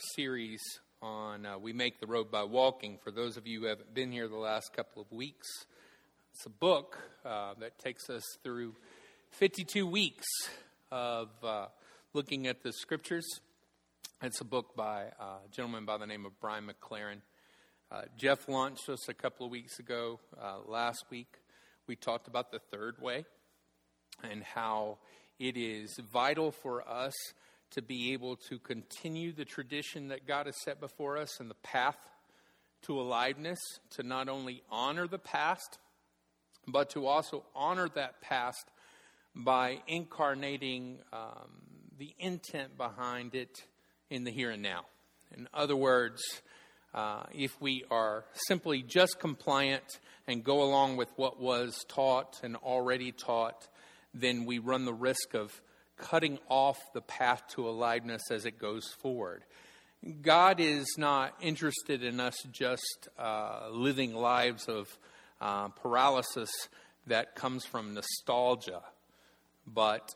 series on We Make the Road by Walking. For those of you who haven't been here the last couple of weeks, it's a book that takes us through 52 weeks of looking at the scriptures. It's a book by a gentleman by the name of Brian McLaren. Jeff launched us a couple of weeks ago. Last week, we talked about the third way and how it is vital for us to be able to continue the tradition that God has set before us and the path to aliveness, to not only honor the past, but to also honor that past by incarnating the intent behind it in the here and now. In other words, if we are simply just compliant and go along with what was taught and already taught, then we run the risk of cutting off the path to aliveness as it goes forward. God is not interested in us just living lives of paralysis that comes from nostalgia. But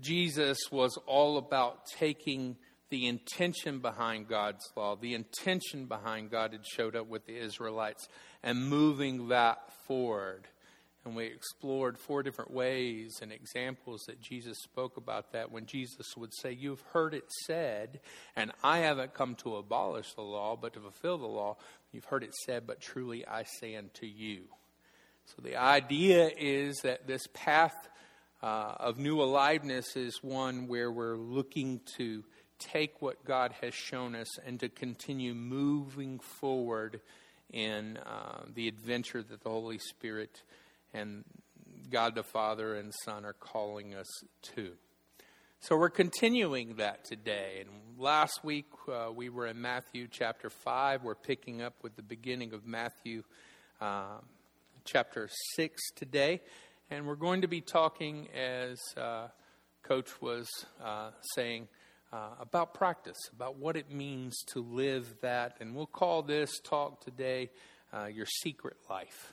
Jesus was all about taking the intention behind God's law, the intention behind God had showed up with the Israelites, and moving that forward. And we explored four different ways and examples that Jesus spoke about that when Jesus would say, "You've heard it said, and I haven't come to abolish the law, but to fulfill the law. You've heard it said, but truly I say unto you." So the idea is that this path of new aliveness is one where we're looking to take what God has shown us and to continue moving forward in the adventure that the Holy Spirit and God the Father and Son are calling us to. So we're continuing that today. And last week we were in Matthew chapter 5. We're picking up with the beginning of Matthew chapter 6 today. And we're going to be talking, as Coach was saying, about practice, about what it means to live that. And we'll call this talk today, Your Secret Life.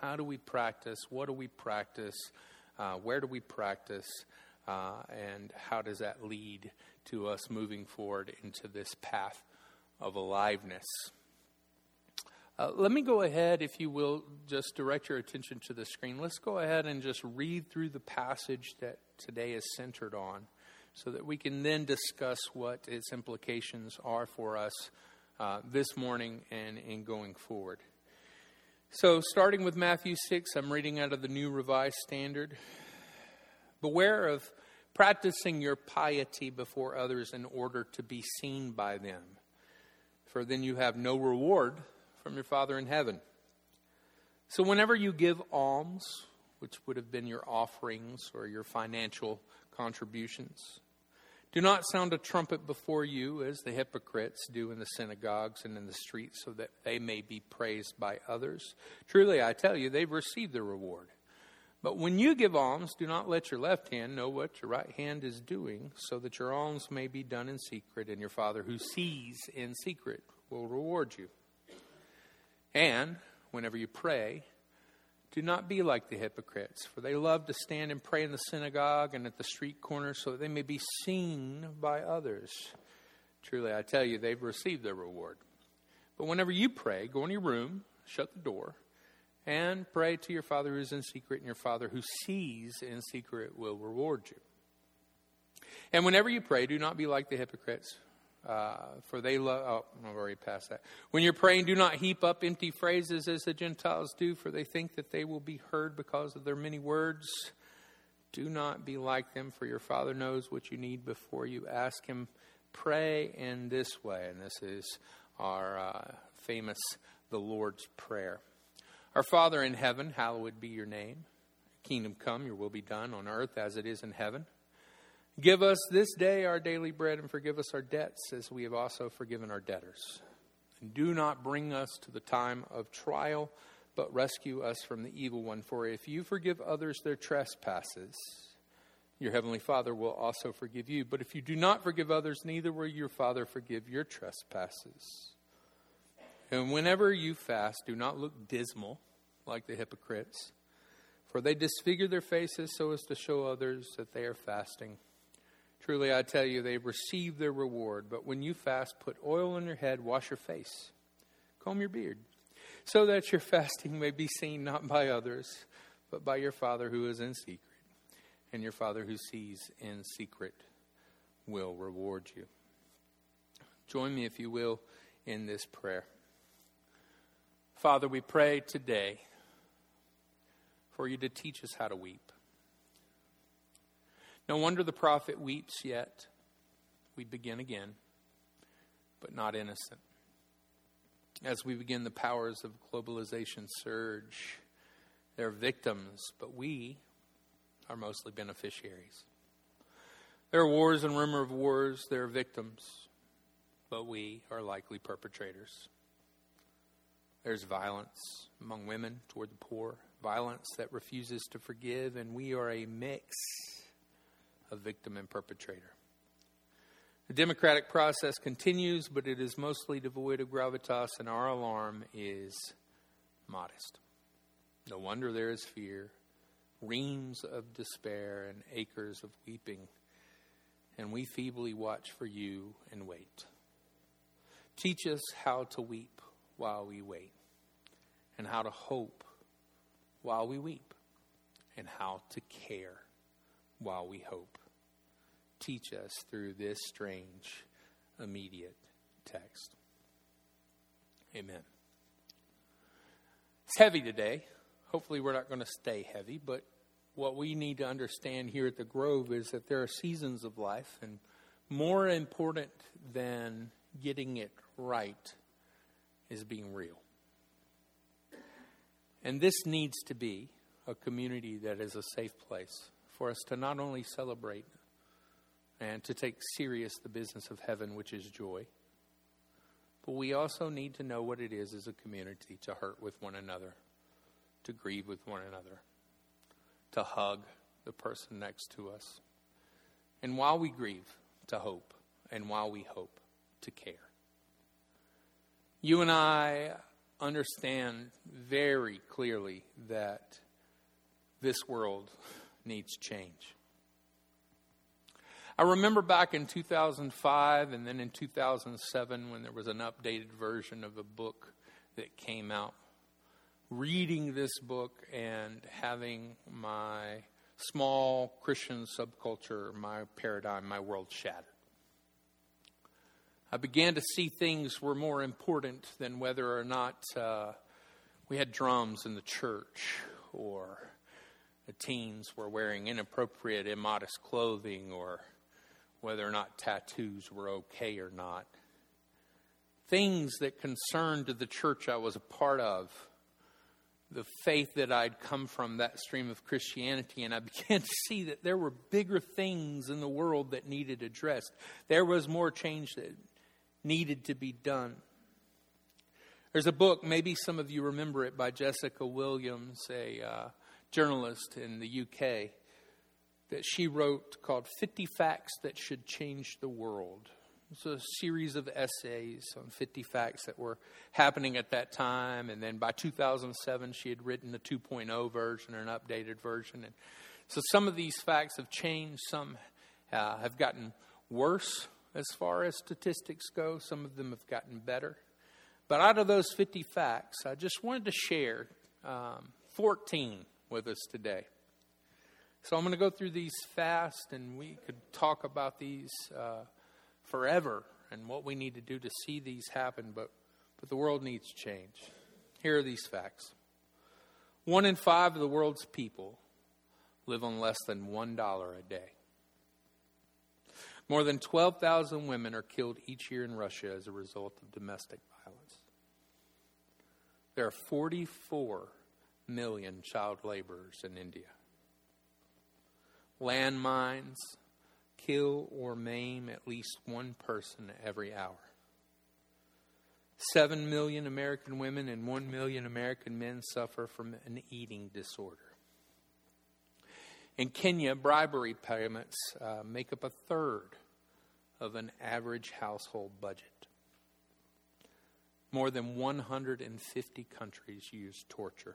How do we practice? What do we practice? Where do we practice? And how does that lead to us moving forward into this path of aliveness? Let me go ahead, if you will, just direct your attention to the screen. Let's go ahead and just read through the passage that today is centered on, so that we can then discuss what its implications are for us this morning and in going forward. So starting with Matthew 6, I'm reading out of the New Revised Standard. "Beware of practicing your piety before others in order to be seen by them, for then you have no reward from your Father in heaven. So whenever you give alms," which would have been your offerings or your financial contributions, "do not sound a trumpet before you, as the hypocrites do in the synagogues and in the streets, so that they may be praised by others. Truly, I tell you, they've received their reward. But when you give alms, do not let your left hand know what your right hand is doing, so that your alms may be done in secret, and your Father who sees in secret will reward you. And whenever you pray, do not be like the hypocrites, for they love to stand and pray in the synagogue and at the street corners, so that they may be seen by others. Truly, I tell you, they've received their reward. But whenever you pray, go in your room, shut the door, and pray to your Father who is in secret, and your Father who sees in secret will reward you. And whenever you pray, do not be like the hypocrites, for they love..." Oh, I've already passed that. "When you're praying, do not heap up empty phrases as the Gentiles do, for they think that they will be heard because of their many words. Do not be like them, for your Father knows what you need before you ask Him. Pray in this way." And this is our famous the Lord's Prayer. "Our Father in heaven, hallowed be your name. Kingdom come, your will be done on earth as it is in heaven. Give us this day our daily bread, and forgive us our debts as we have also forgiven our debtors. And do not bring us to the time of trial, but rescue us from the evil one. For if you forgive others their trespasses, your heavenly Father will also forgive you. But if you do not forgive others, neither will your Father forgive your trespasses. And whenever you fast, do not look dismal like the hypocrites, for they disfigure their faces so as to show others that they are fasting. Truly, I tell you, they receive their reward. But when you fast, put oil on your head, wash your face, comb your beard, so that your fasting may be seen not by others, but by your Father who is in secret. And your Father who sees in secret will reward you. Join me, if you will, in this prayer. Father, we pray today for you to teach us how to weep. No wonder the prophet weeps, yet we begin again, but not innocent. As we begin, the powers of globalization surge. They're victims, but we are mostly beneficiaries. There are wars and rumor of wars. There are victims, but we are likely perpetrators. There's violence among women toward the poor, violence that refuses to forgive, and we are a mix of victim and perpetrator. The democratic process continues, but it is mostly devoid of gravitas, and our alarm is modest. No wonder there is fear, reams of despair, and acres of weeping, and we feebly watch for you and wait. Teach us how to weep while we wait, and how to hope while we weep, and how to care while we hope. Teach us through this strange, immediate text. Amen. It's heavy today. Hopefully we're not going to stay heavy, but what we need to understand here at the Grove is that there are seasons of life, and more important than getting it right is being real. And this needs to be a community that is a safe place for us to not only celebrate and to take serious the business of heaven, which is joy, but we also need to know what it is as a community to hurt with one another, to grieve with one another, to hug the person next to us. And while we grieve, to hope, and while we hope, to care. You and I understand very clearly that this world needs change. I remember back in 2005 and then in 2007 when there was an updated version of a book that came out, reading this book and having my small Christian subculture, my paradigm, my world shattered. I began to see things were more important than whether or not we had drums in the church, or the teens were wearing inappropriate, immodest clothing, or whether or not tattoos were okay or not. Things that concerned the church I was a part of, the faith that I'd come from, that stream of Christianity, and I began to see that there were bigger things in the world that needed addressed. There was more change that needed to be done. There's a book, maybe some of you remember it, by Jessica Williams, a journalist in the UK, that she wrote called 50 Facts That Should Change the World. It's a series of essays on 50 facts that were happening at that time. And then by 2007, she had written a 2.0 version or an updated version. And so some of these facts have changed. Some have gotten worse as far as statistics go. Some of them have gotten better. But out of those 50 facts, I just wanted to share 14 with us today. So I'm going to go through these fast, and we could talk about these forever and what we need to do to see these happen, but the world needs change. Here are these facts. 1 in 5 of the world's people live on less than $1 a day. More than 12,000 women are killed each year in Russia as a result of domestic violence. There are 44 million child laborers in India. Landmines kill or maim at least one person every hour. 7 million American women and 1 million American men suffer from an eating disorder. In Kenya, bribery payments make up 1/3 of an average household budget. More than 150 countries use torture.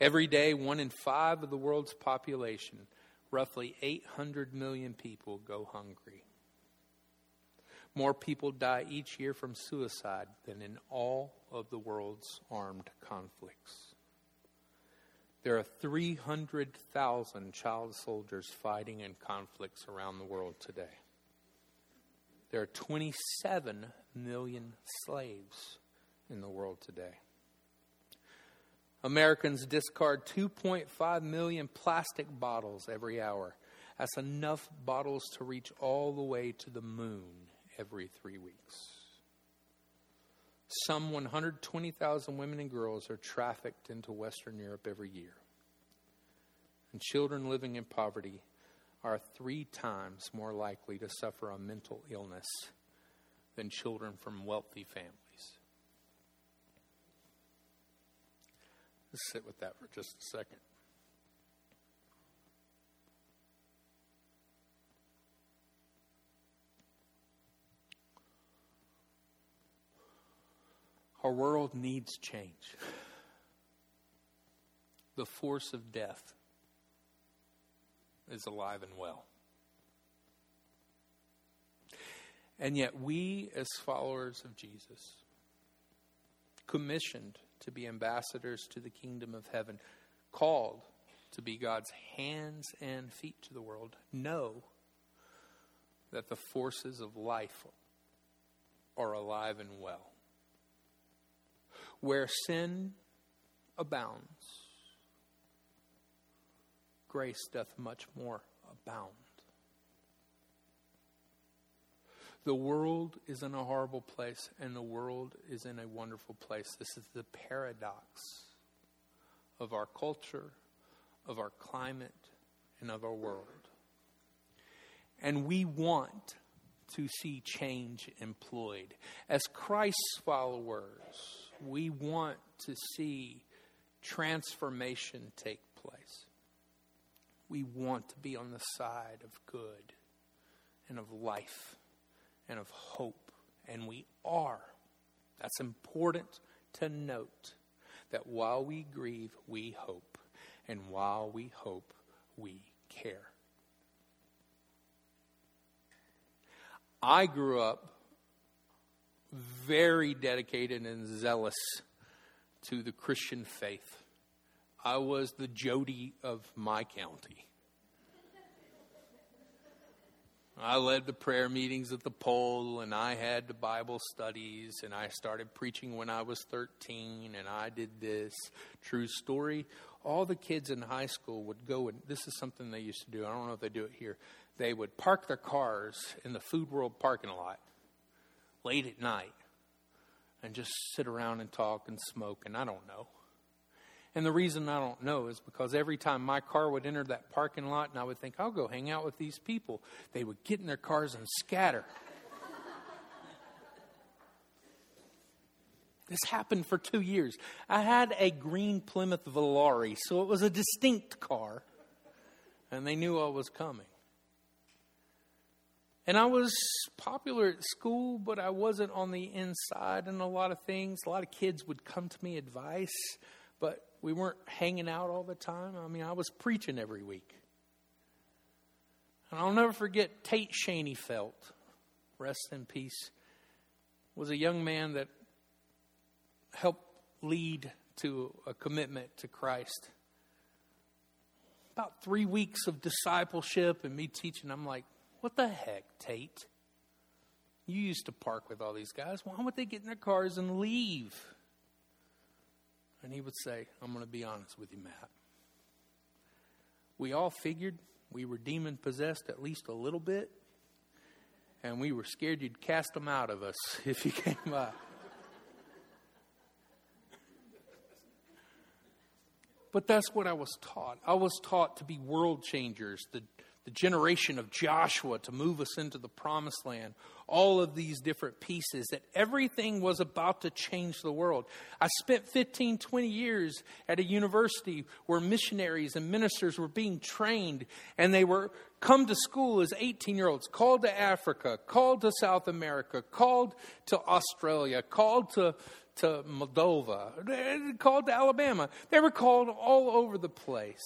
Every day, 1 in 5 of the world's population roughly 800 million people go hungry. More people die each year from suicide than in all of the world's armed conflicts. There are 300,000 child soldiers fighting in conflicts around the world today. There are 27 million slaves in the world today. Americans discard 2.5 million plastic bottles every hour. That's enough bottles to reach all the way to the moon every 3 weeks. Some 120,000 women and girls are trafficked into Western Europe every year. And children living in poverty are 3 times more likely to suffer a mental illness than children from wealthy families. Let's sit with that for just a second. Our world needs change. The force of death is alive and well. And yet we, as followers of Jesus, commissioned to be ambassadors to the kingdom of heaven, called to be God's hands and feet to the world, know that the forces of life are alive and well. Where sin abounds, grace doth much more abound. The world is in a horrible place, and the world is in a wonderful place. This is the paradox of our culture, of our climate, and of our world. And we want to see change employed. As Christ's followers, we want to see transformation take place. We want to be on the side of good and of life and of hope. And we are. That's important to note, that while we grieve, we hope. And while we hope, we care. I grew up very dedicated and zealous to the Christian faith. I was the Jody of my county. I led the prayer meetings at the pole, and I had the Bible studies, and I started preaching when I was 13, and I did this. True story. All the kids in high school would go, and this is something they used to do. I don't know if they do it here. They would park their cars in the Food World parking lot late at night and just sit around and talk and smoke, and I don't know. And the reason I don't know is because every time my car would enter that parking lot and I would think, I'll go hang out with these people, they would get in their cars and scatter. This happened for 2 years. I had a green Plymouth Valari, so it was a distinct car, and they knew I was coming. And I was popular at school, but I wasn't on the inside in a lot of things. A lot of kids would come to me advice, but we weren't hanging out all the time. I mean, I was preaching every week. And I'll never forget Tate Shaneyfelt, rest in peace, was a young man that helped lead to a commitment to Christ. About 3 weeks of discipleship and me teaching, I'm like, what the heck, Tate? You used to park with all these guys. Why would they get in their cars and leave? And he would say, I'm going to be honest with you, Matt. We all figured we were demon-possessed at least a little bit, and we were scared you'd cast them out of us if you came by. But that's what I was taught. I was taught to be world changers, the generation of Joshua, to move us into the promised land, all of these different pieces, that everything was about to change the world. I spent 15, 20 years at a university where missionaries and ministers were being trained, and they were come to school as 18-year-olds, called to Africa, called to South America, called to Australia, called to Moldova, called to Alabama. They were called all over the place.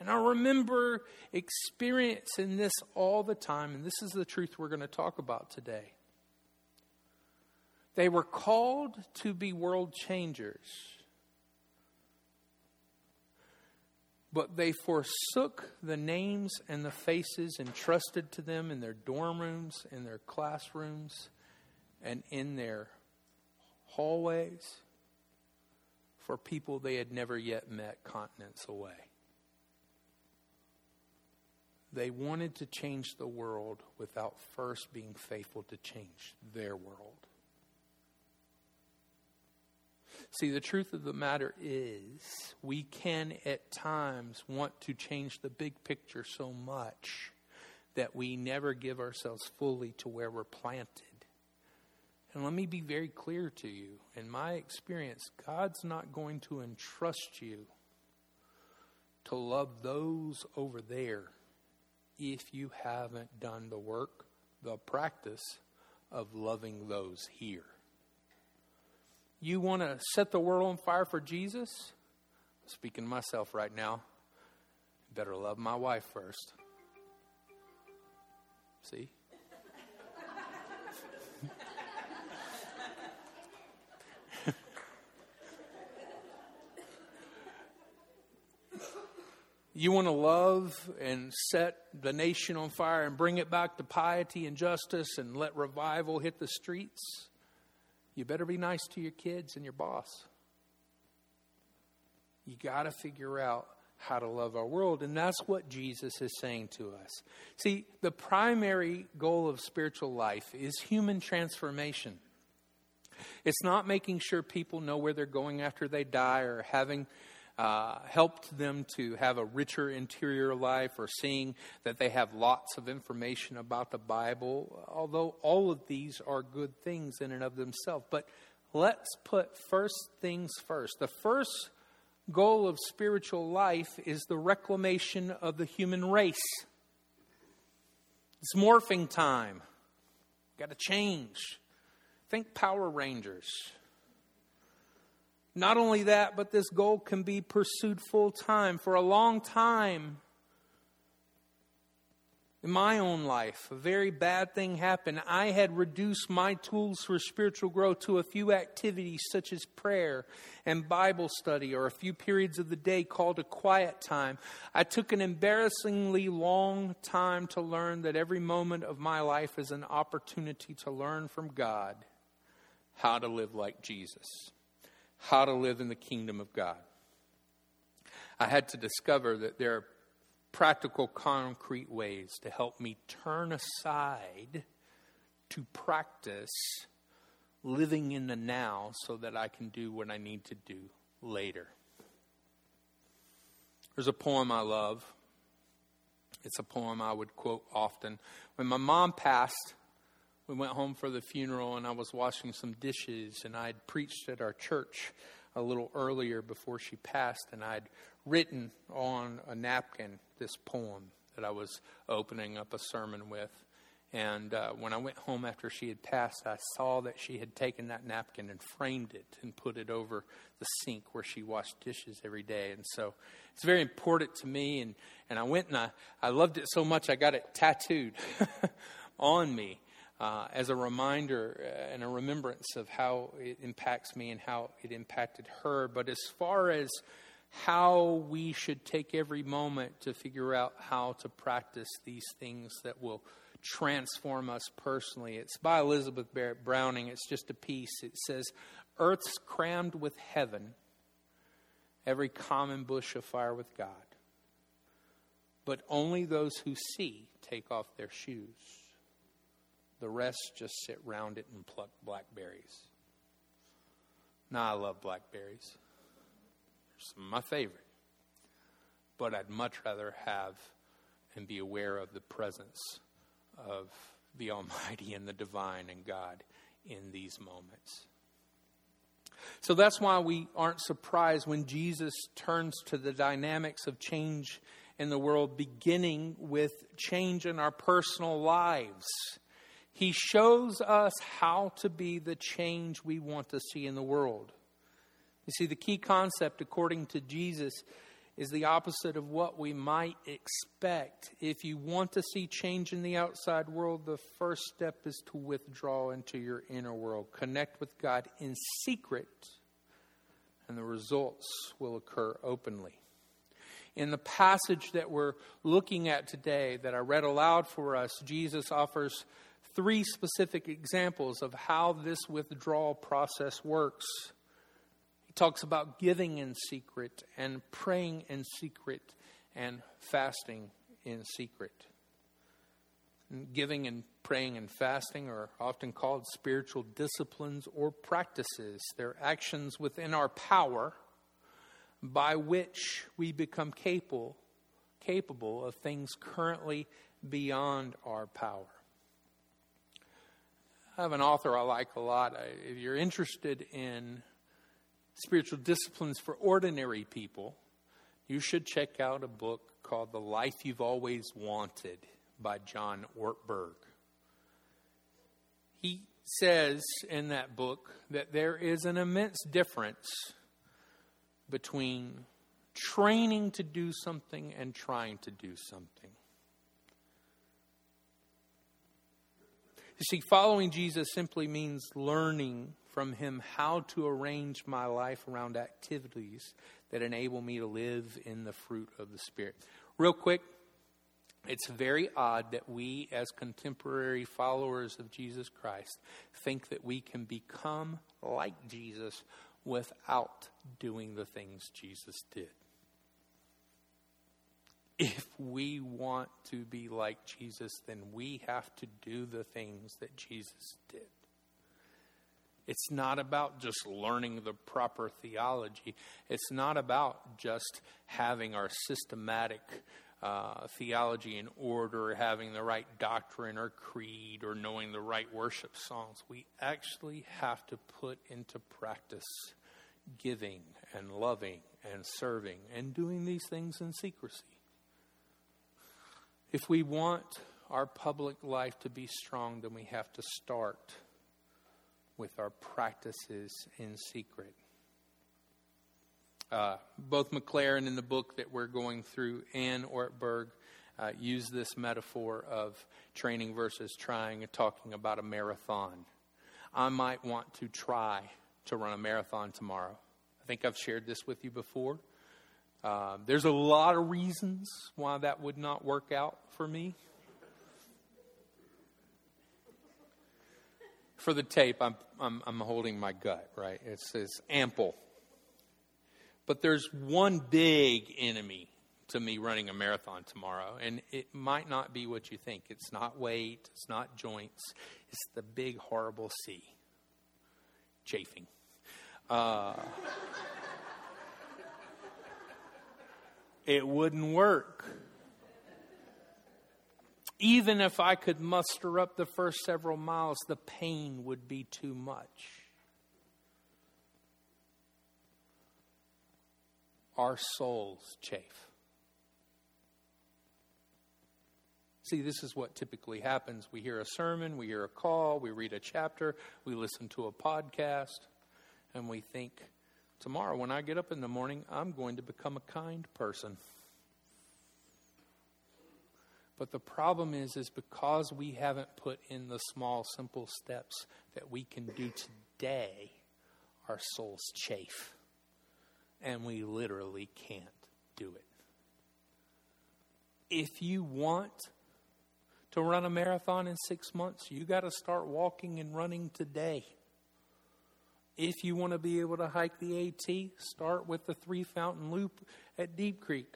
And I remember experiencing this all the time, and this is the truth we're going to talk about today. They were called to be world changers, but they forsook the names and the faces entrusted to them in their dorm rooms, in their classrooms, and in their hallways for people they had never yet met continents away. They wanted to change the world without first being faithful to change their world. See, the truth of the matter is, we can at times want to change the big picture so much that we never give ourselves fully to where we're planted. And let me be very clear to you. In my experience, God's not going to entrust you to love those over there if you haven't done the work, the practice of loving those here. You want to set the world on fire for Jesus? I'm speaking to myself right now. Better love my wife first. See? You want to love and set the nation on fire and bring it back to piety and justice and let revival hit the streets? You better be nice to your kids and your boss. You got to figure out how to love our world. And that's what Jesus is saying to us. See, the primary goal of spiritual life is human transformation. It's not making sure people know where they're going after they die or having helped them to have a richer interior life or seeing that they have lots of information about the Bible, although all of these are good things in and of themselves. But let's put first things first. The first goal of spiritual life is the reclamation of the human race. It's morphing time. Got to change. Think Power Rangers. Not only that, but this goal can be pursued full time. For a long time in my own life, a very bad thing happened. I had reduced my tools for spiritual growth to a few activities such as prayer and Bible study, or a few periods of the day called a quiet time. I took an embarrassingly long time to learn that every moment of my life is an opportunity to learn from God how to live like Jesus. How to live in the kingdom of God. I had to discover that there are practical, concrete ways to help me turn aside to practice living in the now so that I can do what I need to do later. There's a poem I love. It's a poem I would quote often. When my mom passed, we went home for the funeral, and I was washing some dishes, and I had preached at our church a little earlier before she passed, and I had written on a napkin this poem that I was opening up a sermon with. And when I went home after she had passed, I saw that she had taken that napkin and framed it and put it over the sink where she washed dishes every day. And so it's very important to me, and I went and I loved it so much I got it tattooed on me. As a reminder and a remembrance of how it impacts me and how it impacted her. But as far as how we should take every moment to figure out how to practice these things that will transform us personally, it's by Elizabeth Barrett Browning. It's just a piece. It says, "Earth's crammed with heaven, every common bush afire with God. But only those who see take off their shoes. The rest just sit round it and pluck blackberries." Now, I love blackberries. It's my favorite. But I'd much rather have and be aware of the presence of the Almighty and the divine and God in these moments. So that's why we aren't surprised when Jesus turns to the dynamics of change in the world, beginning with change in our personal lives. He shows us how to be the change we want to see in the world. You see, the key concept, according to Jesus, is the opposite of what we might expect. If you want to see change in the outside world, the first step is to withdraw into your inner world. Connect with God in secret, and the results will occur openly. In the passage that we're looking at today, that I read aloud for us, Jesus offers three specific examples of how this withdrawal process works. Talks about giving in secret and praying in secret and fasting in secret. And giving and praying and fasting are often called spiritual disciplines or practices. They're actions within our power by which we become capable of things currently beyond our power. I have an author I like a lot. If you're interested in spiritual disciplines for ordinary people, you should check out a book called The Life You've Always Wanted by John Ortberg. He says in that book that there is an immense difference between training to do something and trying to do something. You see, following Jesus simply means learning from him how to arrange my life around activities that enable me to live in the fruit of the Spirit. Real quick, it's very odd that we as contemporary followers of Jesus Christ think that we can become like Jesus without doing the things Jesus did. If we want to be like Jesus, then we have to do the things that Jesus did. It's not about just learning the proper theology. It's not about just having our systematic theology in order, having the right doctrine or creed, or knowing the right worship songs. We actually have to put into practice giving and loving and serving and doing these things in secrecy. If we want our public life to be strong, then we have to start with our practices in secret. Both McLaren in the book that we're going through and Ortberg use this metaphor of training versus trying and talking about a marathon. I might want to try to run a marathon tomorrow. I think I've shared this with you before. There's a lot of reasons why that would not work out for me. For the tape, I'm holding my gut, right? It's ample. But there's one big enemy to me running a marathon tomorrow, and it might not be what you think. It's not weight. It's not joints. It's the big, horrible C. Chafing. It wouldn't work. Even if I could muster up the first several miles, the pain would be too much. Our souls chafe. See, this is what typically happens. We hear a sermon, we hear a call, we read a chapter, we listen to a podcast, and we think, tomorrow when I get up in the morning, I'm going to become a kind person. But the problem is because we haven't put in the small, simple steps that we can do today, our souls chafe. And we literally can't do it. If you want to run a marathon in 6 months, you got to start walking and running today. If you want to be able to hike the AT, start with the 3-fountain loop at Deep Creek.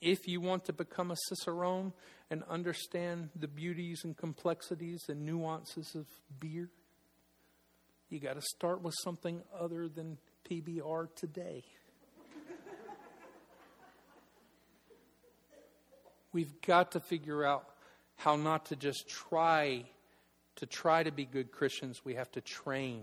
If you want to become a Cicerone and understand the beauties and complexities and nuances of beer, you got to start with something other than PBR today. We've got to figure out how not to just try to be good Christians. We have to train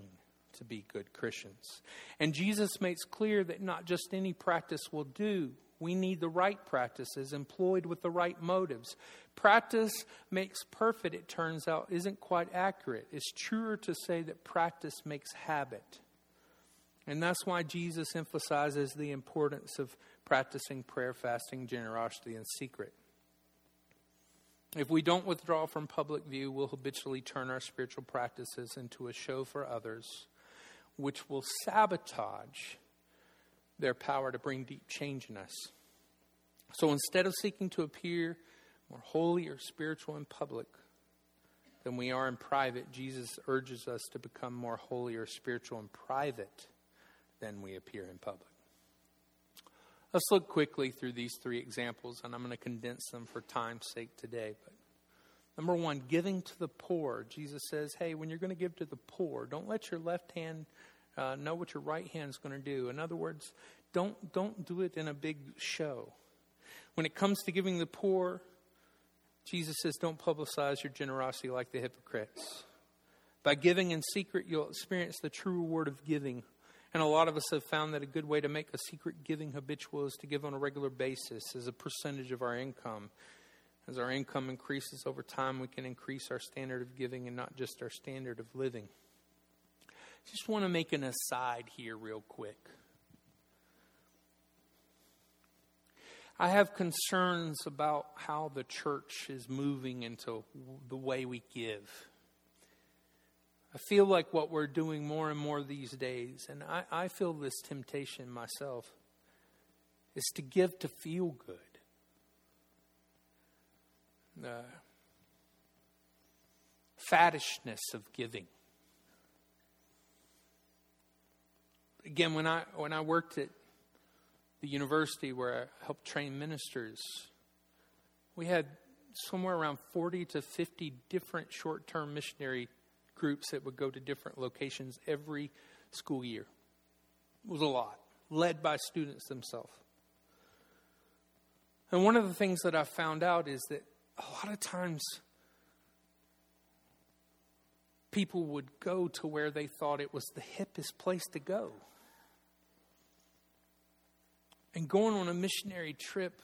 to be good Christians. And Jesus makes clear that not just any practice will do. We need the right practices employed with the right motives. Practice makes perfect, it turns out, isn't quite accurate. It's truer to say that practice makes habit. And that's why Jesus emphasizes the importance of practicing prayer, fasting, generosity, and secret. If we don't withdraw from public view, we'll habitually turn our spiritual practices into a show for others, which will sabotage their power to bring deep change in us. So instead of seeking to appear more holy or spiritual in public than we are in private, Jesus urges us to become more holy or spiritual in private than we appear in public. Let's look quickly through these three examples, and I'm going to condense them for time's sake today. But number one, giving to the poor. Jesus says, hey, when you're going to give to the poor, don't let your left hand know what your right hand is going to do. In other words, don't do it in a big show. When it comes to giving the poor, Jesus says, don't publicize your generosity like the hypocrites. By giving in secret, you'll experience the true reward of giving. And a lot of us have found that a good way to make a secret giving habitual is to give on a regular basis as a percentage of our income. As our income increases over time, we can increase our standard of giving and not just our standard of living. Just want to make an aside here real quick. I have concerns about how the church is moving into the way we give. I feel like what we're doing more and more these days, and I feel this temptation myself, is to give to feel good. The faddishness of giving. Again, when I worked at the university where I helped train ministers, we had somewhere around 40 to 50 different short-term missionary groups that would go to different locations every school year. It was a lot, led by students themselves. And one of the things that I found out is that a lot of times people would go to where they thought it was the hippest place to go. And going on a missionary trip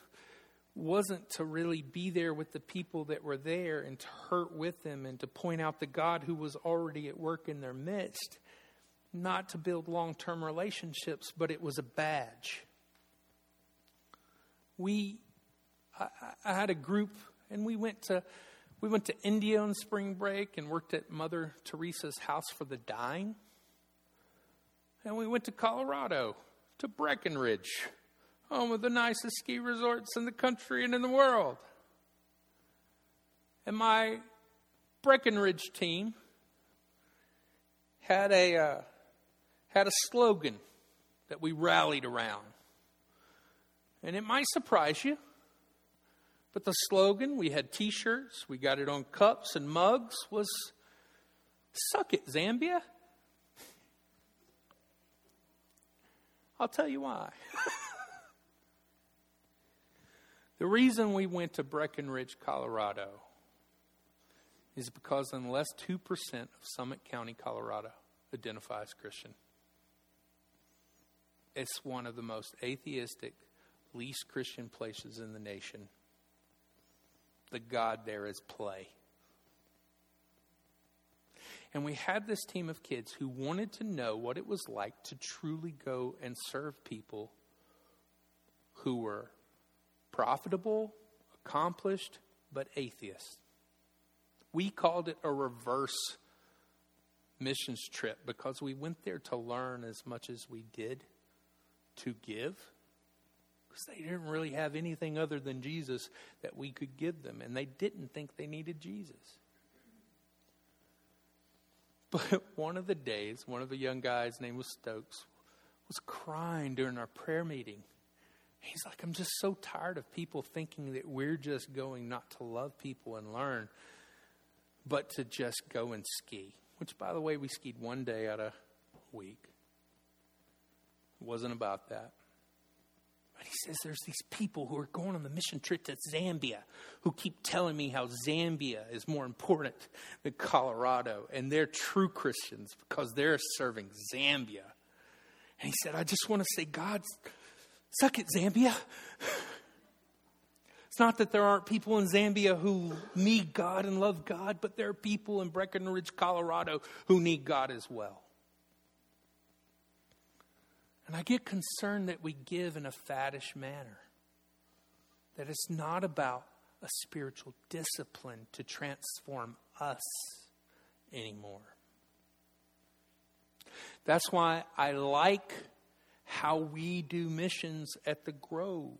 wasn't to really be there with the people that were there and to hurt with them and to point out the God who was already at work in their midst, not to build long-term relationships, but it was a badge. I had a group, and we went to India on spring break and worked at Mother Teresa's house for the dying. And we went to Colorado, to Breckenridge, home of the nicest ski resorts in the country and in the world. And my Breckenridge team had a slogan that we rallied around. And it might surprise you, but the slogan, we had t-shirts, we got it on cups and mugs, was, "Suck it, Zambia." I'll tell you why. The reason we went to Breckenridge, Colorado is because unless 2% of Summit County, Colorado identify as Christian, it's one of the most atheistic, least Christian places in the nation. The God there is play. And we had this team of kids who wanted to know what it was like to truly go and serve people who were profitable, accomplished, but atheists. We called it a reverse missions trip because we went there to learn as much as we did to give. Because they didn't really have anything other than Jesus that we could give them. And they didn't think they needed Jesus. But one of the days, one of the young guys, his name was Stokes, was crying during our prayer meeting. He's like, I'm just so tired of people thinking that we're just going not to love people and learn, but to just go and ski. Which, by the way, we skied one day out of a week. It wasn't about that. But he says there's these people who are going on the mission trip to Zambia who keep telling me how Zambia is more important than Colorado. And they're true Christians because they're serving Zambia. And he said, I just want to say, God, suck it, Zambia. It's not that there aren't people in Zambia who need God and love God, but there are people in Breckenridge, Colorado who need God as well. And I get concerned that we give in a faddish manner. That it's not about a spiritual discipline to transform us anymore. That's why I like how we do missions at the Grove.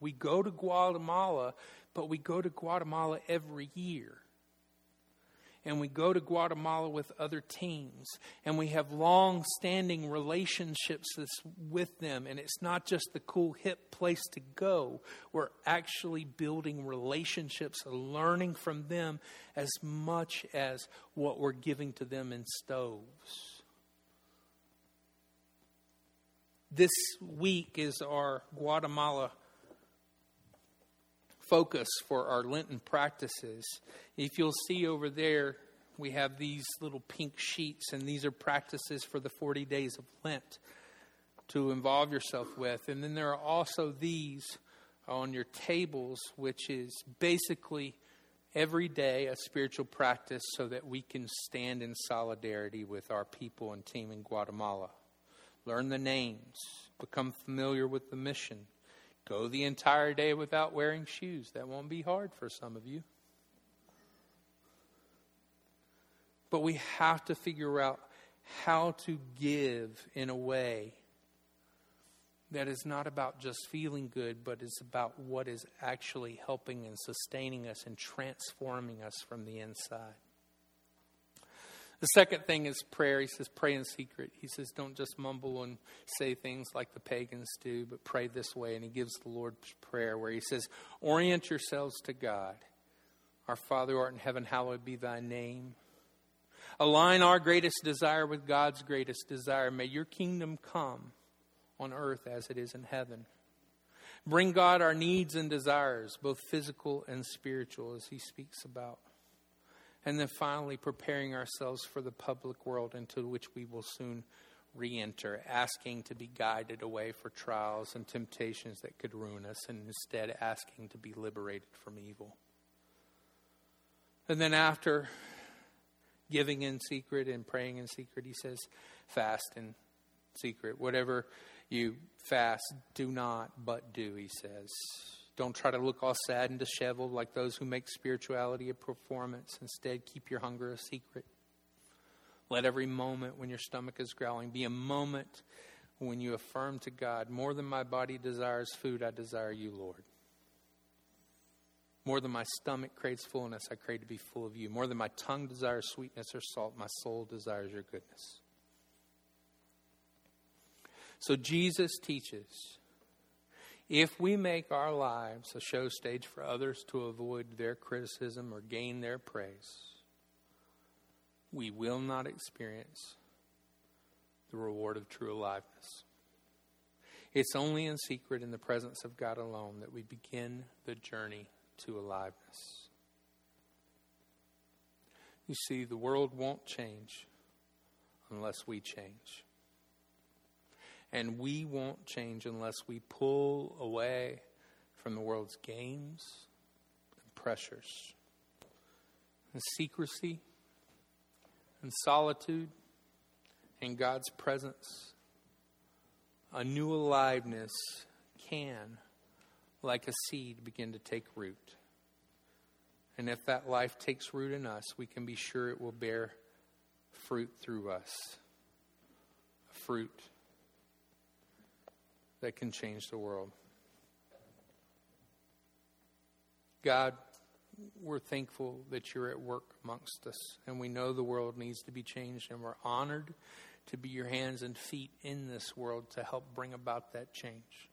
We go to Guatemala, but we go to Guatemala every year. And we go to Guatemala with other teams. And we have long-standing relationships with them. And it's not just the cool, hip place to go. We're actually building relationships and learning from them as much as what we're giving to them in stoves. This week is our Guatemala focus for our Lenten practices. If you'll see over there, we have these little pink sheets, and these are practices for the 40 days of Lent to involve yourself with. And then there are also these on your tables, which is basically every day a spiritual practice so that we can stand in solidarity with our people and team in Guatemala. Learn the names, become familiar with the mission. Go the entire day without wearing shoes. That won't be hard for some of you. But we have to figure out how to give in a way that is not about just feeling good, but is about what is actually helping and sustaining us and transforming us from the inside. The second thing is prayer. He says, pray in secret. He says, don't just mumble and say things like the pagans do, but pray this way. And he gives the Lord's Prayer where he says, orient yourselves to God. Our Father who art in heaven, hallowed be thy name. Align our greatest desire with God's greatest desire. May your kingdom come on earth as it is in heaven. Bring God our needs and desires, both physical and spiritual, as he speaks about. And then finally, preparing ourselves for the public world into which we will soon re-enter, asking to be guided away for trials and temptations that could ruin us, and instead asking to be liberated from evil. And then after giving in secret and praying in secret, he says, fast in secret. Whatever you fast, do not, but do, he says. Don't try to look all sad and disheveled like those who make spirituality a performance. Instead, keep your hunger a secret. Let every moment when your stomach is growling be a moment when you affirm to God, more than my body desires food, I desire you, Lord. More than my stomach craves fullness, I crave to be full of you. More than my tongue desires sweetness or salt, my soul desires your goodness. So Jesus teaches, if we make our lives a show stage for others to avoid their criticism or gain their praise, we will not experience the reward of true aliveness. It's only in secret, in the presence of God alone, that we begin the journey to aliveness. You see, the world won't change unless we change. And we won't change unless we pull away from the world's games and pressures. And secrecy and solitude and God's presence. A new aliveness can, like a seed, begin to take root. And if that life takes root in us, we can be sure it will bear fruit through us. Fruit that can change the world. God, we're thankful that you're at work amongst us, and we know the world needs to be changed, and we're honored to be your hands and feet in this world to help bring about that change.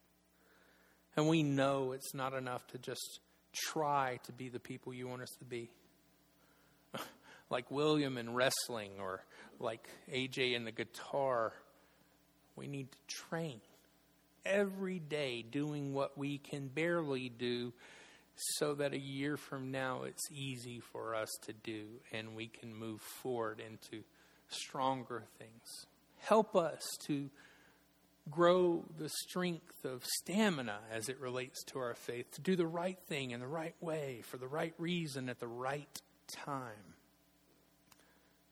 And we know it's not enough to just try to be the people you want us to be. Like William in wrestling, or like AJ in the guitar, we need to train. Every day doing what we can barely do so that a year from now it's easy for us to do and we can move forward into stronger things. Help us to grow the strength of stamina as it relates to our faith, to do the right thing in the right way for the right reason at the right time.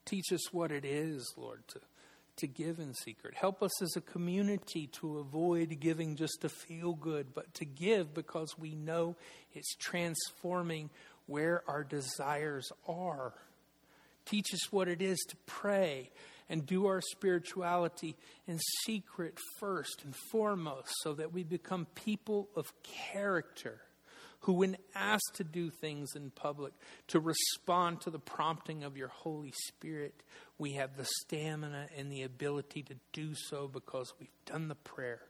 Teach us what it is, Lord, to to give in secret. Help us as a community to avoid giving just to feel good, but to give because we know it's transforming where our desires are. Teach us what it is to pray and do our spirituality in secret first and foremost, so that we become people of character who, when asked to do things in public, to respond to the prompting of your Holy Spirit, we have the stamina and the ability to do so because we've done the prayer,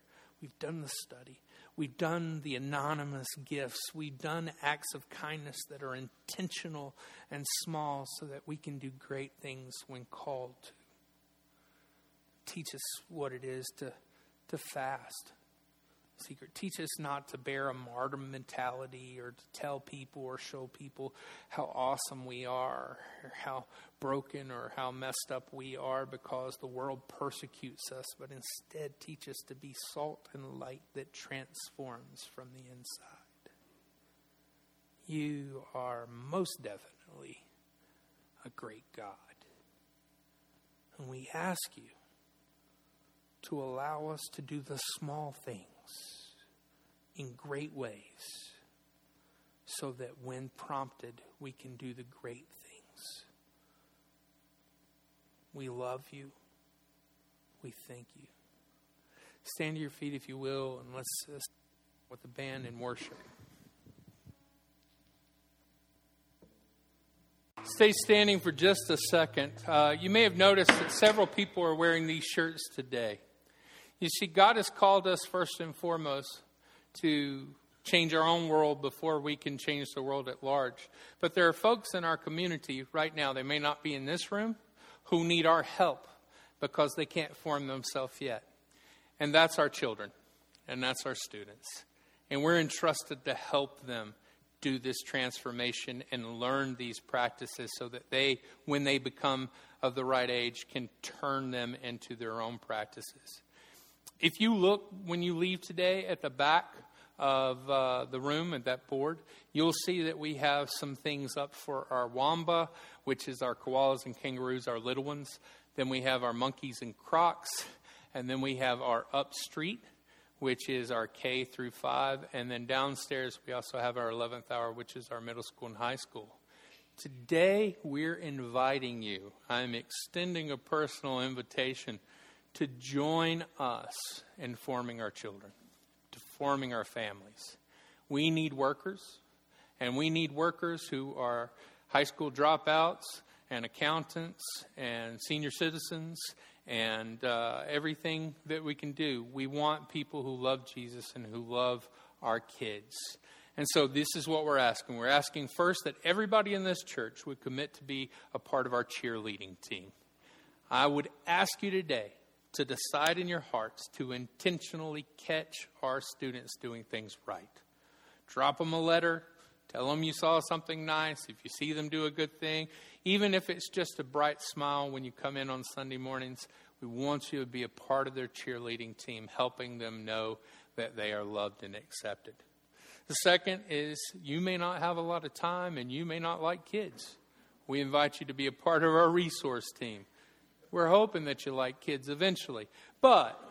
we've done the study, we've done the anonymous gifts, we've done acts of kindness that are intentional and small so that we can do great things when called to. Teach us what it is to fast secret. Teach us not to bear a martyr mentality or to tell people or show people how awesome we are or how broken or how messed up we are because the world persecutes us, but instead teach us to be salt and light that transforms from the inside. You are most definitely a great God. And we ask you to allow us to do the small things in great ways so that when prompted, we can do the great things. We love you. We thank you. Stand to your feet if you will, and let's stand with the band in worship. Stay standing for just a second. You may have noticed that several people are wearing these shirts today. You see, God has called us first and foremost to change our own world before we can change the world at large. But there are folks in our community right now, they may not be in this room, who need our help because they can't form themselves yet. And that's our children. And that's our students. And we're entrusted to help them do this transformation and learn these practices so that they, when they become of the right age, can turn them into their own practices. If you look when you leave today at the back of the room at that board, you'll see that we have some things up for our Wamba, which is our koalas and kangaroos, our little ones. Then we have our monkeys and crocs. And then we have our Upstreet, which is our K through 5. And then downstairs, we also have our 11th hour, which is our middle school and high school. Today, we're inviting you. I'm extending a personal invitation to join us in forming our children, to forming our families. We need workers, and we need workers who are high school dropouts and accountants and senior citizens and everything that we can do. We want people who love Jesus and who love our kids. And so this is what we're asking. We're asking first that everybody in this church would commit to be a part of our cheerleading team. I would ask you today to decide in your hearts to intentionally catch our students doing things right. Drop them a letter. Tell them you saw something nice. If you see them do a good thing, even if it's just a bright smile when you come in on Sunday mornings, we want you to be a part of their cheerleading team, helping them know that they are loved and accepted. The second is you may not have a lot of time and you may not like kids. We invite you to be a part of our resource team. We're hoping that you like kids eventually. But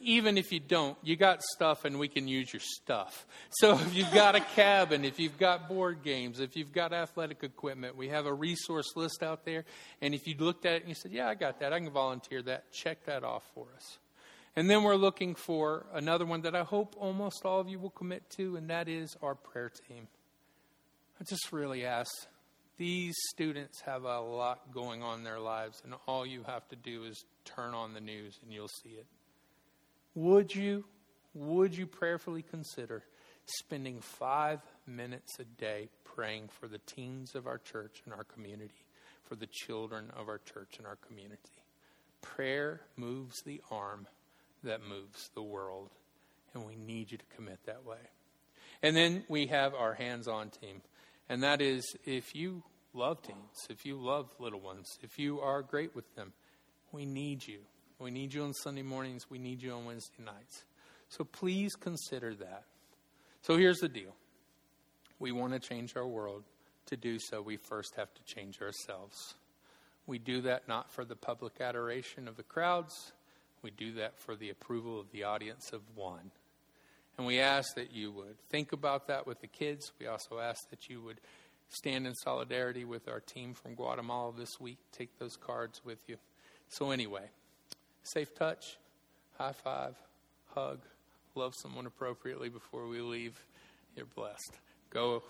even if you don't, you got stuff and we can use your stuff. So if you've got a cabin, if you've got board games, if you've got athletic equipment, we have a resource list out there. And if you looked at it and you said, yeah, I got that, I can volunteer that, check that off for us. And then we're looking for another one that I hope almost all of you will commit to, and that is our prayer team. I just really ask, these students have a lot going on in their lives, and all you have to do is turn on the news and you'll see it. Would you prayerfully consider spending 5 minutes a day praying for the teens of our church and our community, for the children of our church and our community? Prayer moves the arm that moves the world, and we need you to commit that way. And then we have our hands-on team. And that is, if you love teens, if you love little ones, if you are great with them, we need you. We need you on Sunday mornings. We need you on Wednesday nights. So please consider that. So here's the deal. We want to change our world. To do so, we first have to change ourselves. We do that not for the public adoration of the crowds. We do that for the approval of the audience of one. And we ask that you would think about that with the kids. We also ask that you would stand in solidarity with our team from Guatemala this week. Take those cards with you. So anyway, safe touch, high five, hug, love someone appropriately before we leave. You're blessed. Go.